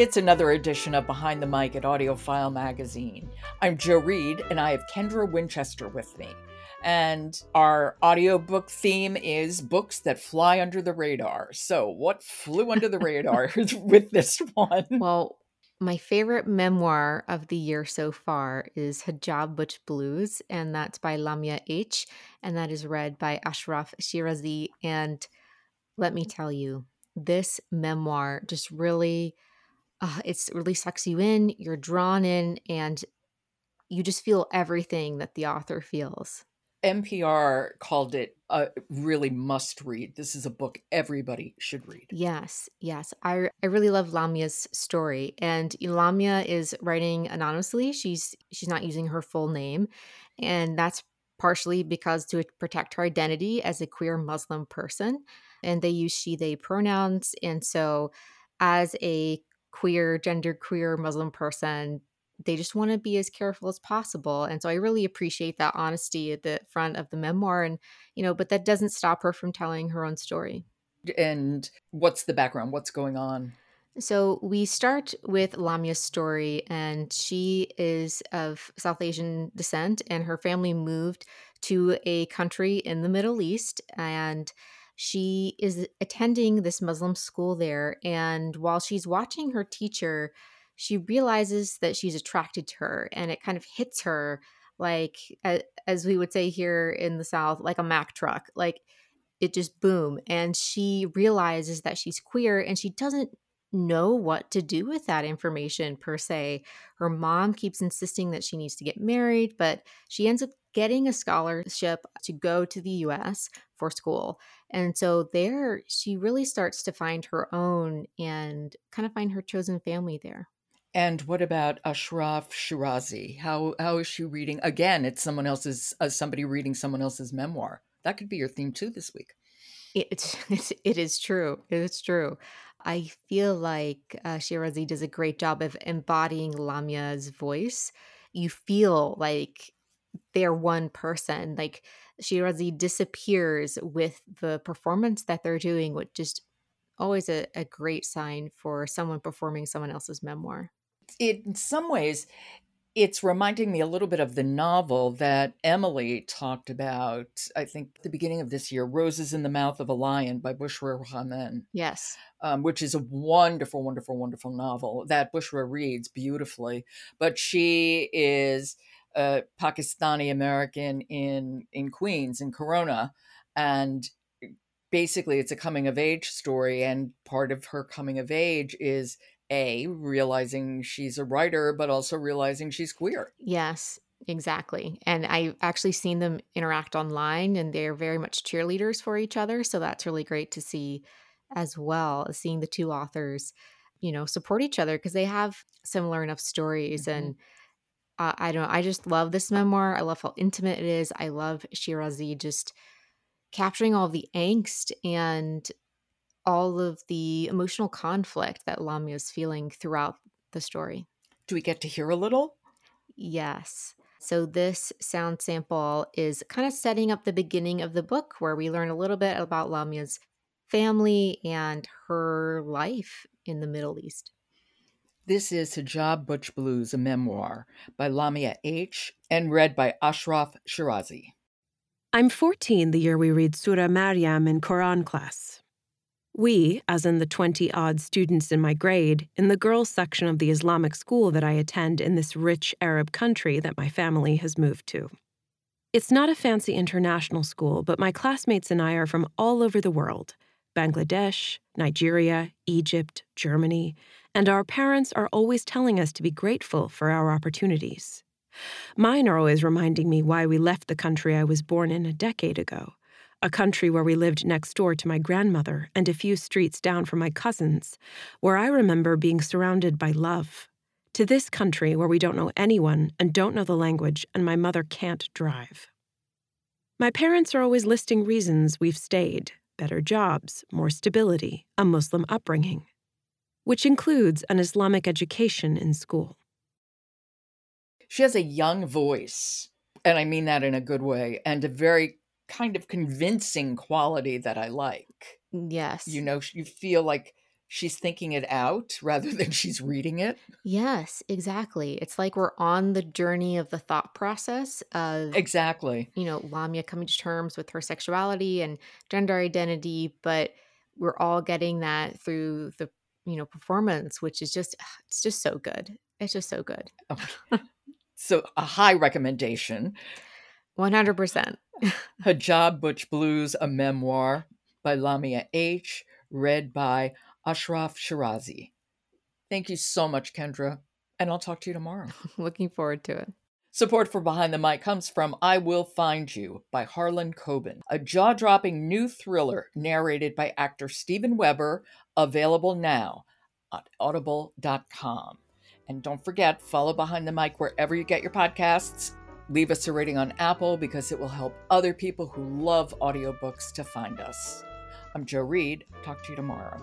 It's another edition of Behind the Mic at AudioFile Magazine. I'm Jo Reed, and I have Kendra Winchester with me. And our audiobook theme is books that fly under the radar. So what flew under the radar with this one? Well, my favorite memoir of the year so far is Hijab Butch Blues, and that's by Lamya H., and that is read by Ashraf Shirazi. And let me tell you, this memoir just really... it's really sucks you in, you're drawn in, and you just feel everything that the author feels. NPR called it a really must read. This is a book everybody should read. Yes, yes. I really love Lamya's story. And Lamya is writing anonymously. She's not using her full name. And that's partially because to protect her identity as a queer Muslim person. And they use she, they pronouns. And so as a queer, genderqueer Muslim person, they just want to be as careful as possible. And so I really appreciate that honesty at the front of the memoir. And, you know, but that doesn't stop her from telling her own story. And what's the background? What's going on? So we start with Lamya's story, and she is of South Asian descent, and her family moved to a country in the Middle East. And she is attending this Muslim school there, and while she's watching her teacher, she realizes that she's attracted to her, and it kind of hits her like, as we would say here in the South, like a Mack truck. Like, it just boom. And she realizes that she's queer, and she doesn't know what to do with that information per se. Her mom keeps insisting that she needs to get married, but she ends up getting a scholarship to go to the U.S. for school. And so there, she really starts to find her own and kind of find her chosen family there. And what about Ashraf Shirazi? How is she reading? Again, it's someone else's, somebody reading someone else's memoir. That could be your theme too this week. It is true. I feel like Shirazi does a great job of embodying Lamya's voice. You feel like they're one person. Like, Shirazi disappears with the performance that they're doing, which is always a great sign for someone performing someone else's memoir. In some ways, it's reminding me a little bit of the novel that Emily talked about, I think, at the beginning of this year, Roses in the Mouth of a Lion by Bushra Rahman. Yes. Which is a wonderful, wonderful, wonderful novel that Bushra reads beautifully. But she is... Pakistani American in Queens, in Corona. And basically it's a coming of age story. And part of her coming of age is realizing she's a writer, but also realizing she's queer. Yes, exactly. And I've actually seen them interact online, and they're very much cheerleaders for each other. So that's really great to see as well, as seeing the two authors, you know, support each other because they have similar enough stories. Mm-hmm. And I just love this memoir. I love how intimate it is. I love Shirazi just capturing all the angst and all of the emotional conflict that Lamya is feeling throughout the story. Do we get to hear a little? Yes. So this sound sample is kind of setting up the beginning of the book, where we learn a little bit about Lamya's family and her life in the Middle East. This is Hijab Butch Blues, a memoir by Lamya H. and read by Ashraf Shirazi. I'm 14 the year we read Surah Maryam in Quran class. We, as in the 20-odd students in my grade, in the girls' section of the Islamic school that I attend in this rich Arab country that my family has moved to. It's not a fancy international school, but my classmates and I are from all over the world. Bangladesh, Nigeria, Egypt, Germany, and our parents are always telling us to be grateful for our opportunities. Mine are always reminding me why we left the country I was born in a decade ago, a country where we lived next door to my grandmother and a few streets down from my cousins, where I remember being surrounded by love, to this country where we don't know anyone and don't know the language and my mother can't drive. My parents are always listing reasons we've stayed: better jobs, more stability, a Muslim upbringing, which includes an Islamic education in school. She has a young voice, and I mean that in a good way, and a very kind of convincing quality that I like. Yes. You know, you feel like she's thinking it out rather than she's reading it. Yes, exactly. It's like we're on the journey of the thought process of, exactly, you know, Lamya coming to terms with her sexuality and gender identity, but we're all getting that through the, you know, performance, which is just, it's just so good. It's just so good. Okay. So a high recommendation. 100%. Hijab Butch Blues, a memoir by Lamya H., read by Ashraf Shirazi. Thank you so much, Kendra, and I'll talk to you tomorrow. Looking forward to it. Support for Behind the Mic comes from I Will Find You by Harlan Coben, a jaw-dropping new thriller narrated by actor Steven Weber, available now on Audible.com. And don't forget, follow Behind the Mic wherever you get your podcasts. Leave us a rating on Apple because it will help other people who love audiobooks to find us. I'm Jo Reed. Talk to you tomorrow.